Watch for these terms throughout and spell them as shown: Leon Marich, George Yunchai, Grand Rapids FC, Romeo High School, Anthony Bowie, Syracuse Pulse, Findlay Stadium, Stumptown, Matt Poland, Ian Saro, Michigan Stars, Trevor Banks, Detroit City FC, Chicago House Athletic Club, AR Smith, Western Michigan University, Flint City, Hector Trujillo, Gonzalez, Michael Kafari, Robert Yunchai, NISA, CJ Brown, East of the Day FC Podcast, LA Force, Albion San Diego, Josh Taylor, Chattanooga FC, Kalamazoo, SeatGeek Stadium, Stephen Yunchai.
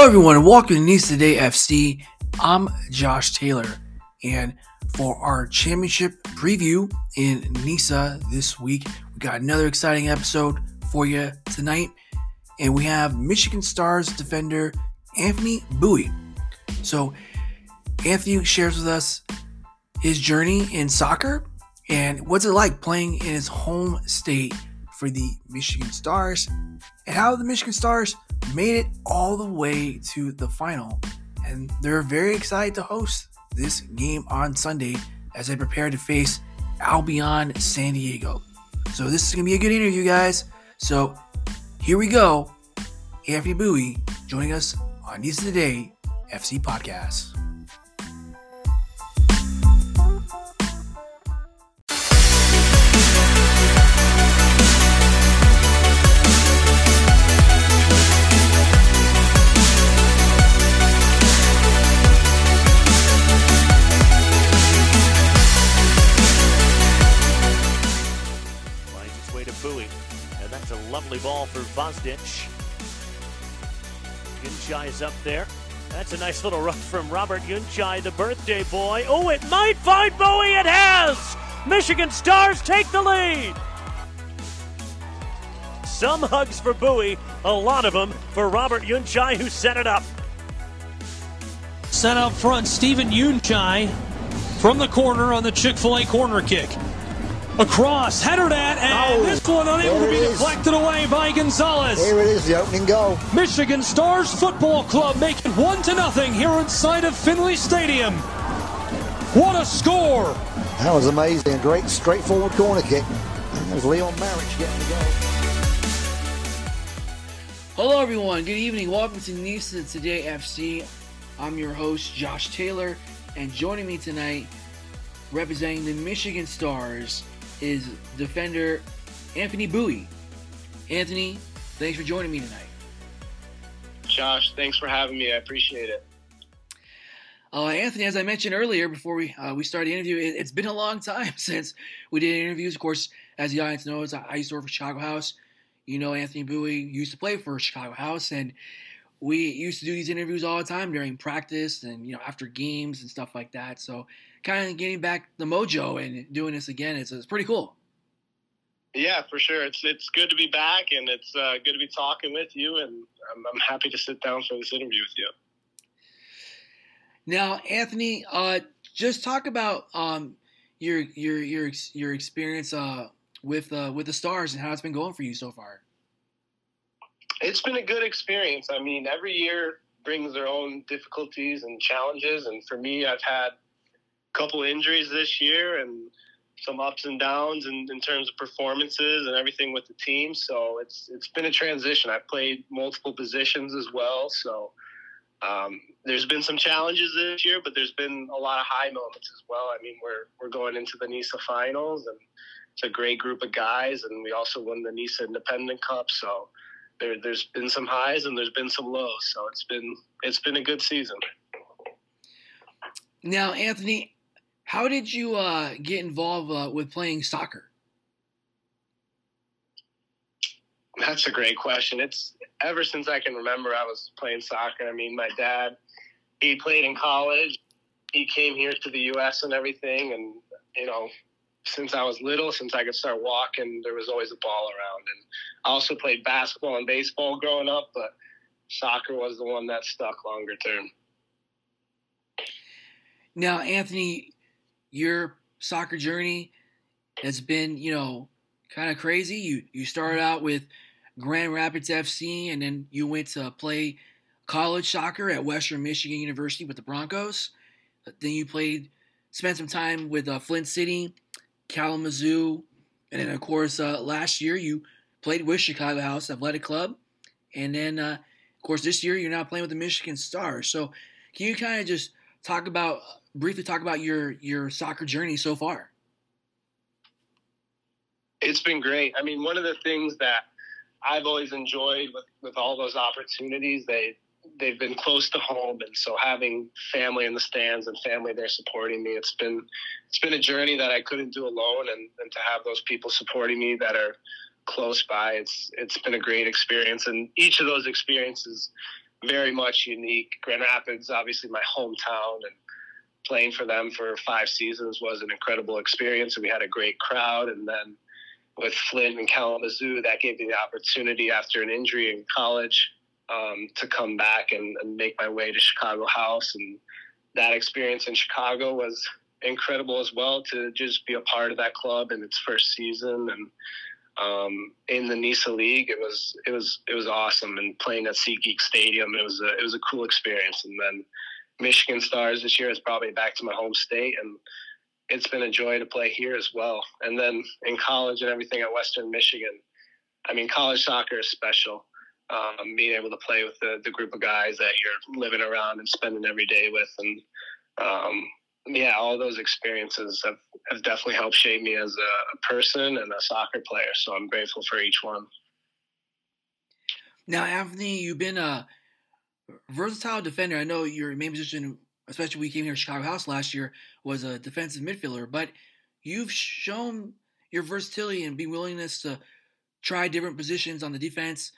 Hello everyone and welcome to East of the Day FC. I'm Josh Taylor, and for our championship preview in NISA this week, we got another exciting episode for you tonight, and we have Michigan Stars defender Anthony Bowie. So Anthony shares with us his journey in soccer and what's it like playing in his home state for the Michigan Stars, and how the Michigan Stars made it all the way to the final, and they're very excited to host this game on Sunday as they prepare to face Albion San Diego. So this is going to be a good interview, guys. So here we go. Anthony Bowie joining us on East of the Day FC Podcast. Ball for Vozdich. Yunchai is up there. That's a nice little run from Robert Yunchai, the birthday boy. Oh, it might find Bowie. It has. Michigan Stars take the lead. Some hugs for Bowie, a lot of them for Robert Yunchai, who set it up. Set up front, Stephen Yunchai from the corner on the Chick-fil-A corner kick. Across, headered at, and this one unable to be deflected away by Gonzalez. Here it is, the opening goal. Michigan Stars Football Club make it 1-0 here inside of Findlay Stadium. What a score! That was amazing. Great straightforward corner kick. And there's Leon Marich getting the goal. Hello, everyone. Good evening. Welcome to NISA Today FC. I'm your host, Josh Taylor, and joining me tonight, representing the Michigan Stars, is defender Anthony Bowie. Anthony, thanks for joining me tonight. Josh, thanks for having me. I appreciate it. Anthony, as I mentioned earlier before we started the interview, it's been a long time since we did interviews. Of course, as the audience knows, I used to work for Chicago House. You know, Anthony Bowie used to play for Chicago House, and we used to do these interviews all the time during practice and, you know, after games and stuff like that. So kind of getting back the mojo and doing this again, it's pretty cool. Yeah, for sure. It's good to be back, and it's good to be talking with you, and I'm happy to sit down for this interview with you. Now, Anthony, just talk about your experience with the Stars and how it's been going for you so far. It's been a good experience. I mean, every year brings their own difficulties and challenges. And for me, I've had a couple injuries this year and some ups and downs in terms of performances and everything with the team. So it's been a transition. I've played multiple positions as well. So there's been some challenges this year, but there's been a lot of high moments as well. I mean, we're going into the NISA finals, and it's a great group of guys. And we also won the NISA Independent Cup. So There's been some highs and there's been some lows, so it's been a good season. Now, Anthony, how did you get involved with playing soccer? That's a great question. It's ever since I can remember, I was playing soccer. I mean, my dad, he played in college. He came here to the U.S. and everything, and you know, since I was little, since I could start walking, there was always a ball around. And I also played basketball and baseball growing up, but soccer was the one that stuck longer term. Now, Anthony, your soccer journey has been, you know, kind of crazy. You started out with Grand Rapids FC, and then you went to play college soccer at Western Michigan University with the Broncos. Then you spent some time with Flint City, Kalamazoo, and then, of course, last year you played with Chicago House Athletic Club, and then, of course, this year you're now playing with the Michigan Stars. So can you kind of just briefly talk about your soccer journey so far? It's been great. I mean, one of the things that I've always enjoyed with all those opportunities, they've been close to home, and so having family in the stands and family there supporting me, it's been a journey that I couldn't do alone, and to have those people supporting me that are close by, it's been a great experience. And each of those experiences very much unique. Grand Rapids, obviously my hometown, and playing for them for 5 seasons was an incredible experience. We had a great crowd. And then with Flint and Kalamazoo, that gave me the opportunity after an injury in college to come back and make my way to Chicago House. And that experience in Chicago was incredible as well, to just be a part of that club in its first season. And in the NISA league, it was awesome. And playing at SeatGeek Stadium, it was a cool experience. And then Michigan Stars this year is probably back to my home state, and it's been a joy to play here as well. And then in college and everything at Western Michigan, I mean, college soccer is special. Being able to play with the group of guys that you're living around and spending every day with. And all those experiences have definitely helped shape me as a person and a soccer player. So I'm grateful for each one. Now, Anthony, you've been a versatile defender. I know your main position, especially when you came here to Chicago House last year, was a defensive midfielder, but you've shown your versatility and willingness to try different positions on the defense,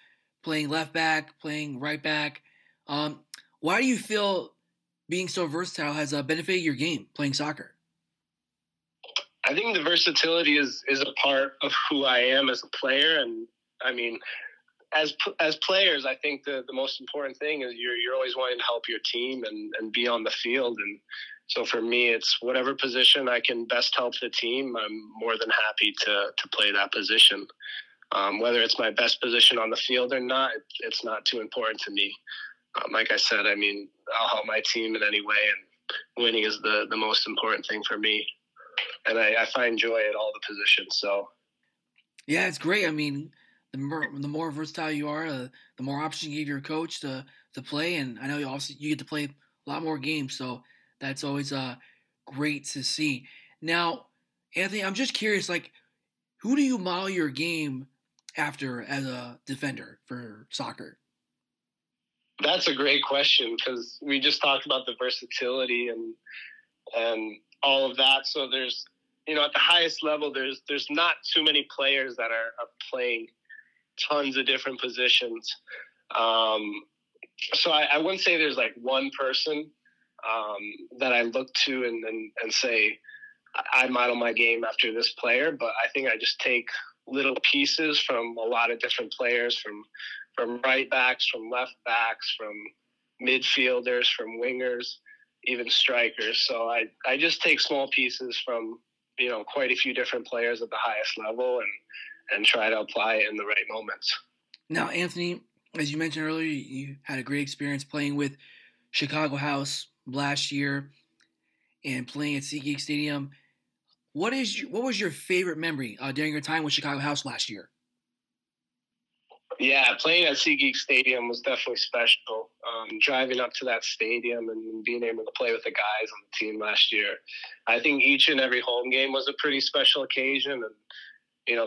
playing left back, playing right back. Why do you feel being so versatile has benefited your game, playing soccer? I think the versatility is a part of who I am as a player. And I mean, as players, I think the most important thing is you're always wanting to help your team and be on the field. And so for me, it's whatever position I can best help the team, I'm more than happy to play that position. Whether it's my best position on the field or not, it's not too important to me. Like I said, I mean, I'll help my team in any way, and winning is the most important thing for me. And I find joy at all the positions. So, yeah, it's great. I mean, the more versatile you are, the more options you give your coach to play. And I know you get to play a lot more games, so that's always great to see. Now, Anthony, I'm just curious, like, who do you model your game after as a defender for soccer? That's a great question, because we just talked about the versatility and all of that. So there's, at the highest level, there's not too many players that are playing tons of different positions. So I wouldn't say there's like one person that I look to and say, I model my game after this player, but I think I just take little pieces from a lot of different players, from right backs, from left backs, from midfielders, from wingers, even strikers. So I just take small pieces from, quite a few different players at the highest level and try to apply it in the right moments. Now, Anthony, as you mentioned earlier, you had a great experience playing with Chicago House last year and playing at SeatGeek Stadium. What was your favorite memory during your time with Chicago House last year? Yeah, playing at SeatGeek Stadium was definitely special. Driving up to that stadium and being able to play with the guys on the team last year, I think each and every home game was a pretty special occasion. And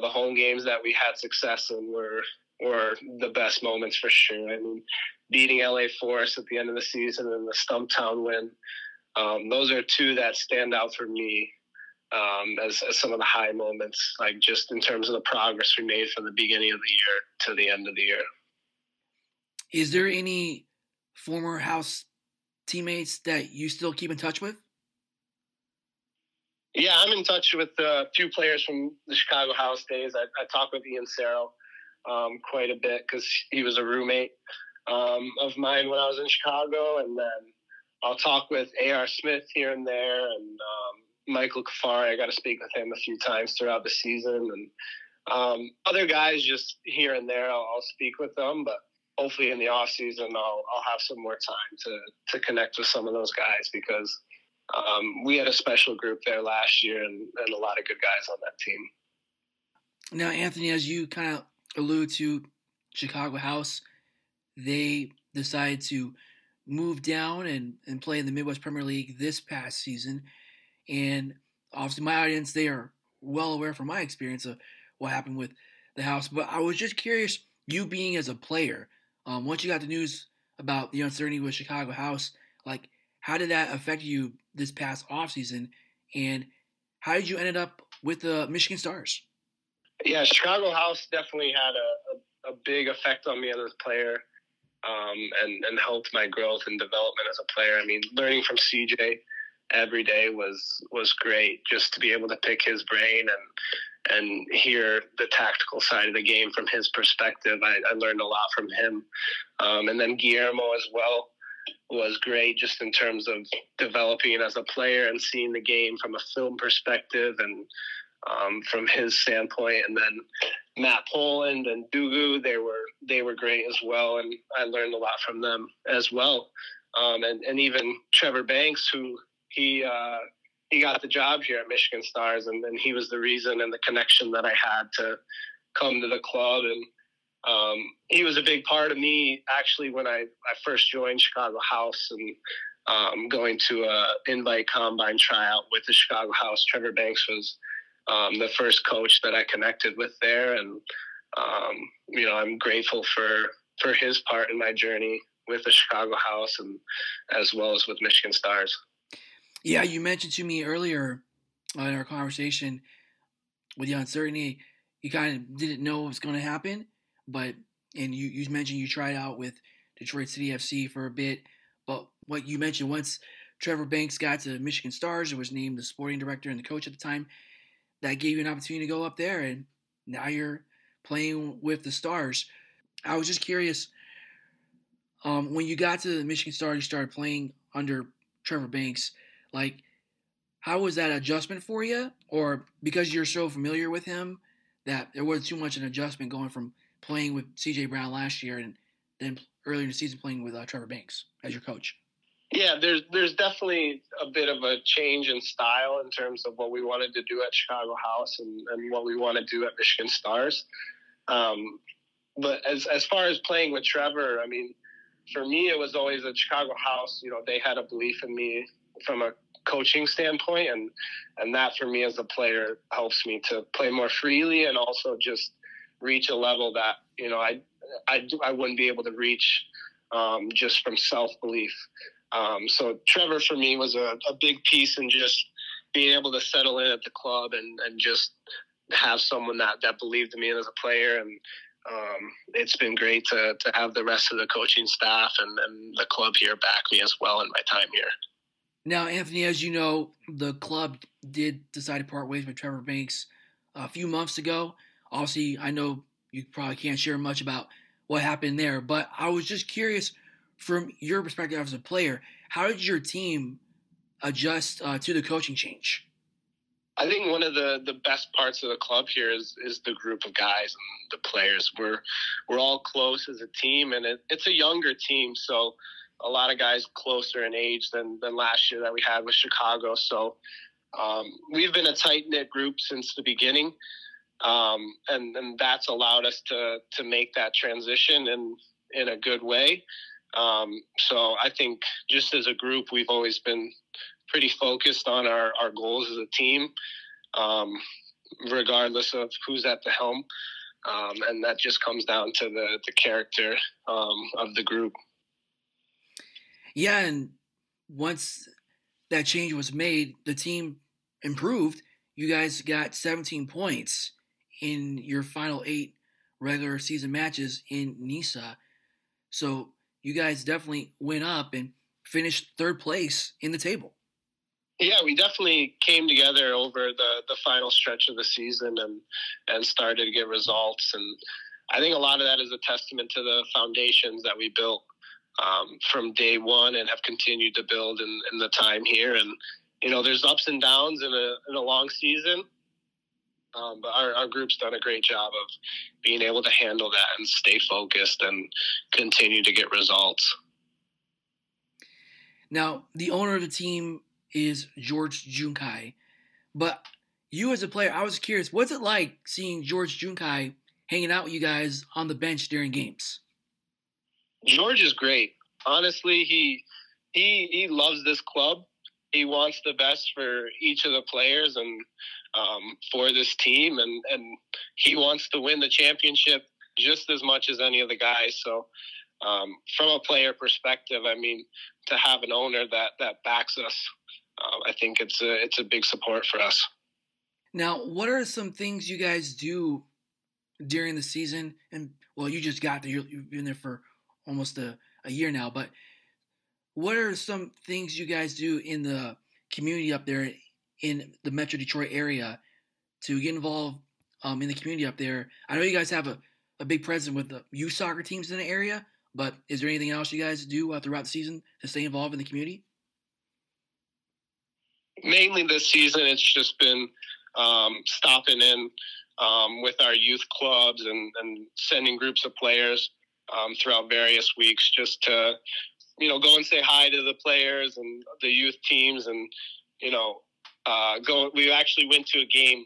the home games that we had success in were the best moments for sure. I mean, beating LA Force at the end of the season and the Stumptown win. Those are two that stand out for me as some of the high moments, like just in terms of the progress we made from the beginning of the year to the end of the year. Is there any former House teammates that you still keep in touch with? Yeah, I'm in touch with a few players from the Chicago House days. I talk with Ian Saro quite a bit because he was a roommate of mine when I was in Chicago, and then I'll talk with AR Smith here and there, and Michael Kafari. I got to speak with him a few times throughout the season, and other guys just here and there. I'll speak with them, but hopefully in the off season, I'll have some more time to connect with some of those guys, because we had a special group there last year and a lot of good guys on that team. Now, Anthony, as you kind of allude to, Chicago House, they decided to move down and play in the Midwest Premier League this past season. And obviously my audience, they are well aware from my experience of what happened with the House. But I was just curious, you being as a player, once you got the news about the uncertainty with Chicago House, like how did that affect you this past offseason? And how did you end up with the Michigan Stars? Yeah, Chicago House definitely had a big effect on me as a player. and helped my growth and development as a player. I mean, learning from CJ every day was great, just to be able to pick his brain and hear the tactical side of the game from his perspective. I learned a lot from him. And then Guillermo as well was great, just in terms of developing as a player and seeing the game from a film perspective and from his standpoint. And then Matt Poland and Dugu, they were great as well, and I learned a lot from them as well. And even Trevor Banks, who he got the job here at Michigan Stars, and he was the reason and the connection that I had to come to the club. And he was a big part of me, actually, when I first joined Chicago House and going to an invite combine tryout with the Chicago House. Trevor Banks was the first coach that I connected with there. And, you know, I'm grateful for his part in my journey with the Chicago House and as well as with Michigan Stars. Yeah, you mentioned to me earlier in our conversation with the uncertainty, you kind of didn't know what was going to happen. But, and you mentioned you tried out with Detroit City FC for a bit, but what you mentioned, once Trevor Banks got to Michigan Stars and was named the sporting director and the coach at the time, that gave you an opportunity to go up there, and now you're playing with the Stars. I was just curious, when you got to the Michigan Stars, you started playing under Trevor Banks, like, how was that adjustment for you? Or because you're so familiar with him that there wasn't too much an adjustment going from playing with CJ Brown last year and then earlier in the season playing with Trevor Banks as your coach? Yeah, there's definitely a bit of a change in style in terms of what we wanted to do at Chicago House and what we want to do at Michigan Stars. But as far as playing with Trevor, I mean, for me, it was always at Chicago House, you know, they had a belief in me from a coaching standpoint. And that for me as a player helps me to play more freely and also just reach a level that, you know, I wouldn't be able to reach just from self-belief. So Trevor for me was a big piece in just being able to settle in at the club and just have someone that believed in me as a player. And it's been great to have the rest of the coaching staff and the club here back me as well in my time here. Now, Anthony, as you know, the club did decide to part ways with Trevor Banks a few months ago. Obviously, I know you probably can't share much about what happened there, but I was just curious from your perspective as a player, how did your team adjust to the coaching change? I think one of the best parts of the club here is the group of guys and the players. We're all close as a team, and it's a younger team, so a lot of guys closer in age than last year that we had with Chicago. So we've been a tight-knit group since the beginning. And that's allowed us to make that transition in a good way. So I think just as a group, we've always been pretty focused on our goals as a team, regardless of who's at the helm. And that just comes down to the character of the group. Yeah, and once that change was made, the team improved. You guys got 17 points in your final 8 regular season matches in NISA. So you guys definitely went up and finished third place in the table. Yeah, we definitely came together over the final stretch of the season and started to get results. And I think a lot of that is a testament to the foundations that we built from day one and have continued to build in the time here. And, you know, there's ups and downs in a long season, but our group's done a great job of being able to handle that and stay focused and continue to get results. Now, the owner of the team is George Yunchai, but you as a player, I was curious, what's it like seeing George Yunchai hanging out with you guys on the bench during games? George is great. Honestly, he loves this club. He wants the best for each of the players and for this team. And he wants to win the championship just as much as any of the guys. So from a player perspective, I mean, to have an owner that backs us, I think it's a big support for us. Now, what are some things you guys do during the season? And, well, you just got there. You've been there for almost a year now. But what are some things you guys do in the community up there in the Metro Detroit area to get involved in the community up there? I know you guys have a big presence with the youth soccer teams in the area, but is there anything else you guys do throughout the season to stay involved in the community? Mainly this season, it's just been stopping in with our youth clubs and sending groups of players throughout various weeks just to, go and say hi to the players and the youth teams. And, we actually went to a game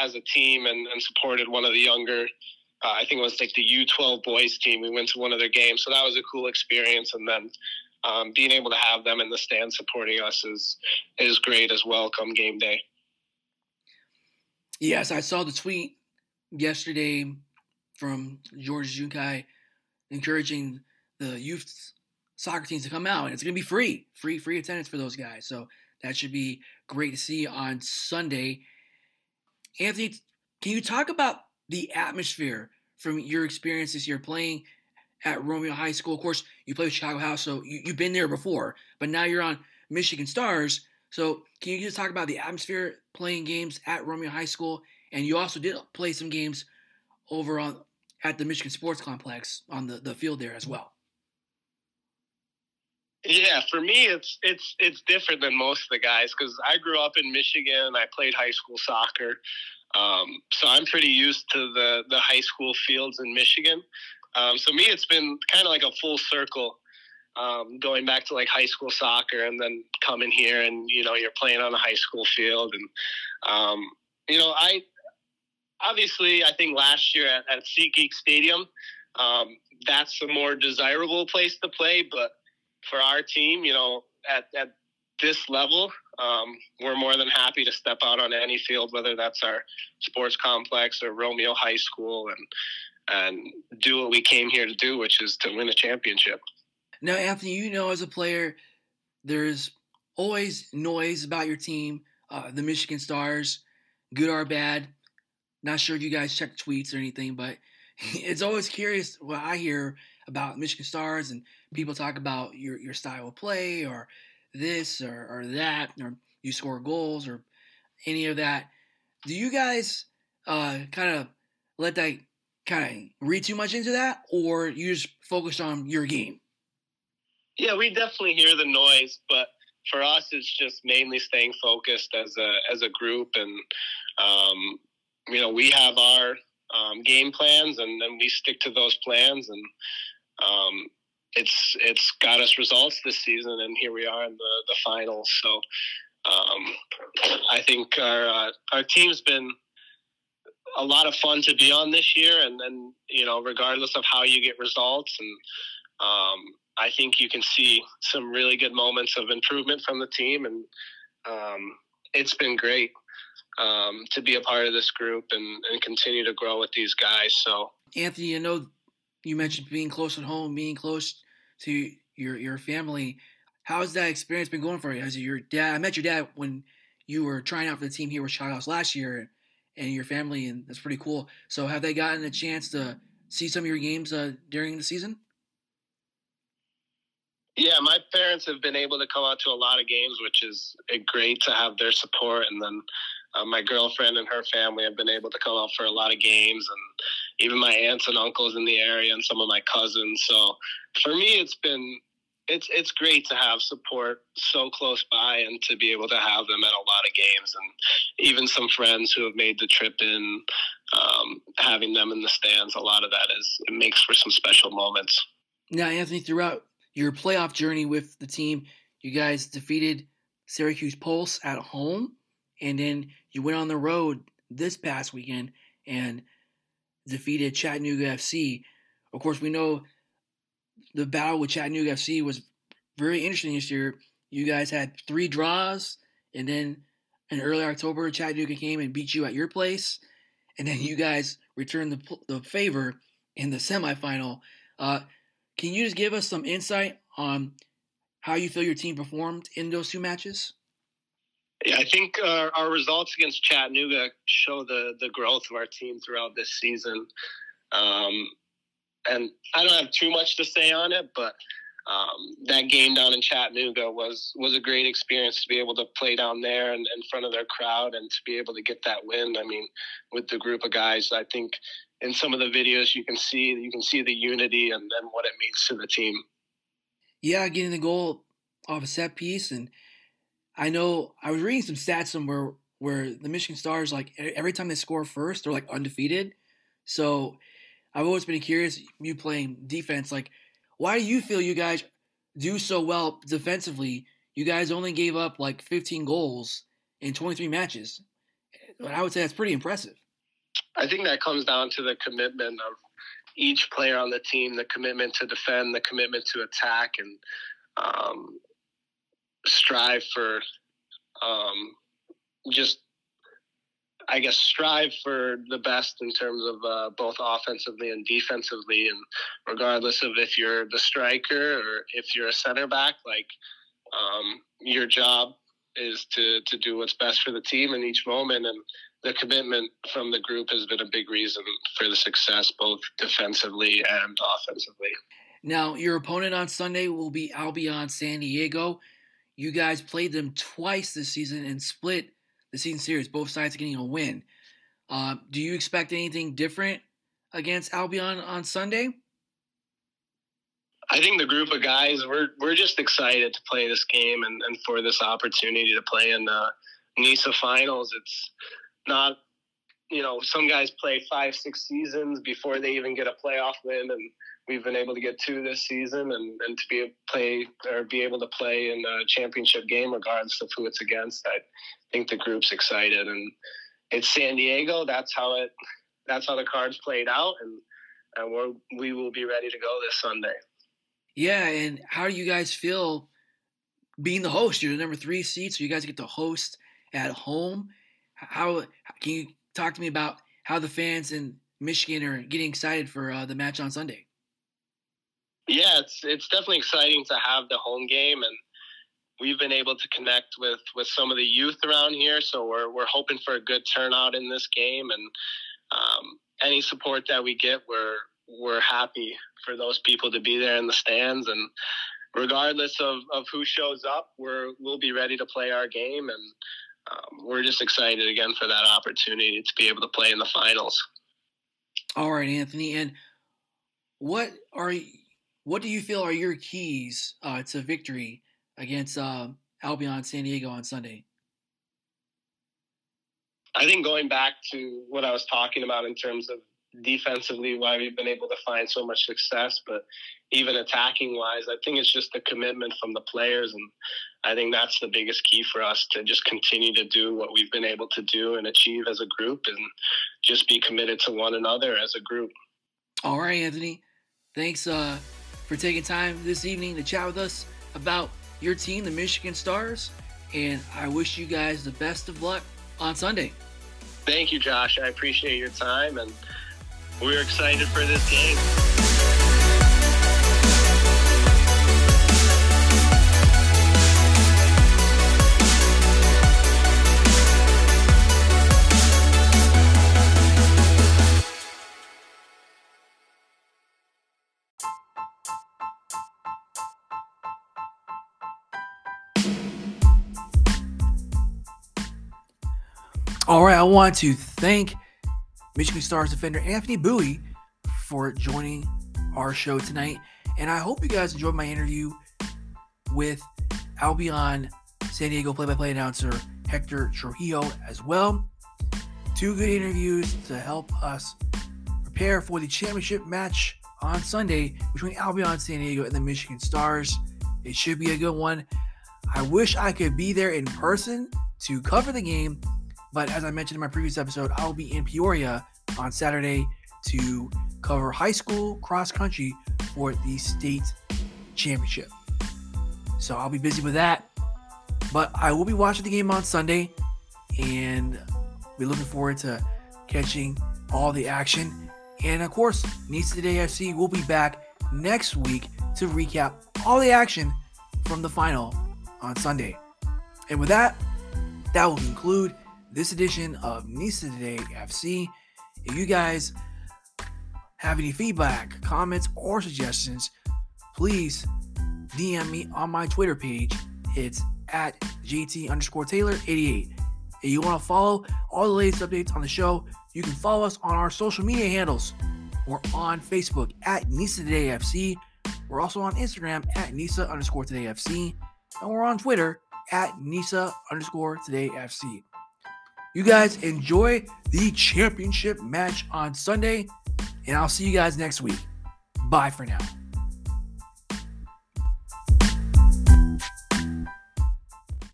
as a team and supported one of the younger, I think it was like the U12 boys team. We went to one of their games. So that was a cool experience. And then being able to have them in the stand supporting us is great as well come game day. Yes, I saw the tweet yesterday from George Yunchai encouraging the youth soccer teams to come out, and it's going to be free attendance for those guys. So that should be great to see on Sunday. Anthony, can you talk about the atmosphere from your experience this year playing at Romeo High School? Of course, you play with Chicago House, so you've been there before, but now you're on Michigan Stars. So can you just talk about the atmosphere playing games at Romeo High School? And you also did play some games over at the Michigan Sports Complex on the field there as well. Yeah, for me, it's different than most of the guys because I grew up in Michigan and I played high school soccer. So I'm pretty used to the high school fields in Michigan. So me, it's been kind of like a full circle going back to like high school soccer and then coming here and, you're playing on a high school field. And, I think last year at SeatGeek Stadium, that's a more desirable place to play. But for our team, at this level, we're more than happy to step out on any field, whether that's our sports complex or Romeo High School, and do what we came here to do, which is to win a championship. Now, Anthony, as a player, there's always noise about your team, the Michigan Stars, good or bad. Not sure if you guys check tweets or anything, but it's always curious what I hear about Michigan Stars and people talk about your style of play or this or that, or you score goals or any of that. Do you guys kind of let that kind of read too much into that, or you just focus on your game? Yeah, we definitely hear the noise, but for us, it's just mainly staying focused as a group. And, we have our game plans and then we stick to those plans. And it's got us results this season. And here we are in the finals. So I think our team's been a lot of fun to be on this year. And then, regardless of how you get results and, I think you can see some really good moments of improvement from the team, and it's been great to be a part of this group and continue to grow with these guys. So, Anthony, I know you mentioned being close at home, being close to your family. How's that experience been going for you? Has your dad? I met your dad when you were trying out for the team here with Chicago House last year, and your family, and that's pretty cool. So, have they gotten a chance to see some of your games during the season? Yeah, my parents have been able to come out to a lot of games, which is great to have their support. And then my girlfriend and her family have been able to come out for a lot of games, and even my aunts and uncles in the area and some of my cousins. So for me, it's great to have support so close by and to be able to have them at a lot of games, and even some friends who have made the trip in, having them in the stands. A lot of that makes for some special moments. Now, Anthony, throughout your playoff journey with the team, you guys defeated Syracuse Pulse at home, and then you went on the road this past weekend and defeated Chattanooga FC. Of course, we know the battle with Chattanooga FC was very interesting this year. You guys had 3 draws, and then in early October, Chattanooga came and beat you at your place, and then you guys returned the favor in the semifinal. Can you just give us some insight on how you feel your team performed in those 2 matches? Yeah, I think our results against Chattanooga show the growth of our team throughout this season. and I don't have too much to say on it, but that game down in Chattanooga was a great experience to be able to play down there and in front of their crowd and to be able to get that win. I mean, with the group of guys, I think in some of the videos you can see the unity and then what it means to the team. Yeah, getting the goal off a set piece. And I know I was reading some stats somewhere where the Michigan Stars, like, every time they score first, they're like undefeated. So I've always been curious, you playing defense, like, why do you feel you guys do so well defensively? You guys only gave up like 15 goals in 23 matches. But I would say that's pretty impressive. I think that comes down to the commitment of each player on the team, the commitment to defend, the commitment to attack, and strive for the best in terms of both offensively and defensively. And regardless of if you're the striker or if you're a center back, like, your job is to do what's best for the team in each moment. And the commitment from the group has been a big reason for the success, both defensively and offensively. Now, your opponent on Sunday will be Albion San Diego. You guys played them twice this season and split the season series, both sides getting a win. Do you expect anything different against Albion on Sunday? I think the group of guys, we're just excited to play this game and for this opportunity to play in the NISA finals. It's not, some guys play 5-6 seasons before they even get a playoff win, and we've been able to get 2 this season, and to be able to play in a championship game, regardless of who it's against. I think the group's excited, and it's San Diego. That's how the cards played out, and we will be ready to go this Sunday. Yeah, and how do you guys feel being the host? You're the number 3 seed, so you guys get to host at home. How can you talk to me about how the fans in Michigan are getting excited for the match on Sunday? Yeah, it's definitely exciting to have the home game, and we've been able to connect with some of the youth around here. So we're hoping for a good turnout in this game, and any support that we get, we're happy for those people to be there in the stands. And regardless of who shows up, we'll be ready to play our game, and we're just excited again for that opportunity to be able to play in the finals. All right, Anthony, and what do you feel are your keys to victory against Albion San Diego on Sunday? I think going back to what I was talking about in terms of defensively, why we've been able to find so much success, but even attacking-wise, I think it's just the commitment from the players, and I think that's the biggest key for us, to just continue to do what we've been able to do and achieve as a group and just be committed to one another as a group. All right, Anthony. Thanks for taking time this evening to chat with us about your team, the Michigan Stars, and I wish you guys the best of luck on Sunday. Thank you, Josh. I appreciate your time, and we're excited for this game. All right, I want to thank Michigan Stars defender Anthony Bowie for joining our show tonight, and I hope you guys enjoyed my interview with Albion San Diego play-by-play announcer Hector Trujillo as well. 2 good interviews to help us prepare for the championship match on Sunday between Albion San Diego and the Michigan Stars. It should be a good one. I wish I could be there in person to cover the game, but as I mentioned in my previous episode, I'll be in Peoria on Saturday to cover high school cross country for the state championship. So I'll be busy with that, but I will be watching the game on Sunday, and be looking forward to catching all the action. And of course, East of the Day FC will be back next week to recap all the action from the final on Sunday. And with that, that will conclude this edition of NISA Today FC. If you guys have any feedback, comments, or suggestions, please DM me on my Twitter page. It's at JT_Taylor88. If you want to follow all the latest updates on the show, you can follow us on our social media handles. We're on Facebook at NISA Today FC. We're also on Instagram at NISA_Today FC. And we're on Twitter at NISA_Today FC. You guys enjoy the championship match on Sunday, and I'll see you guys next week. Bye for now.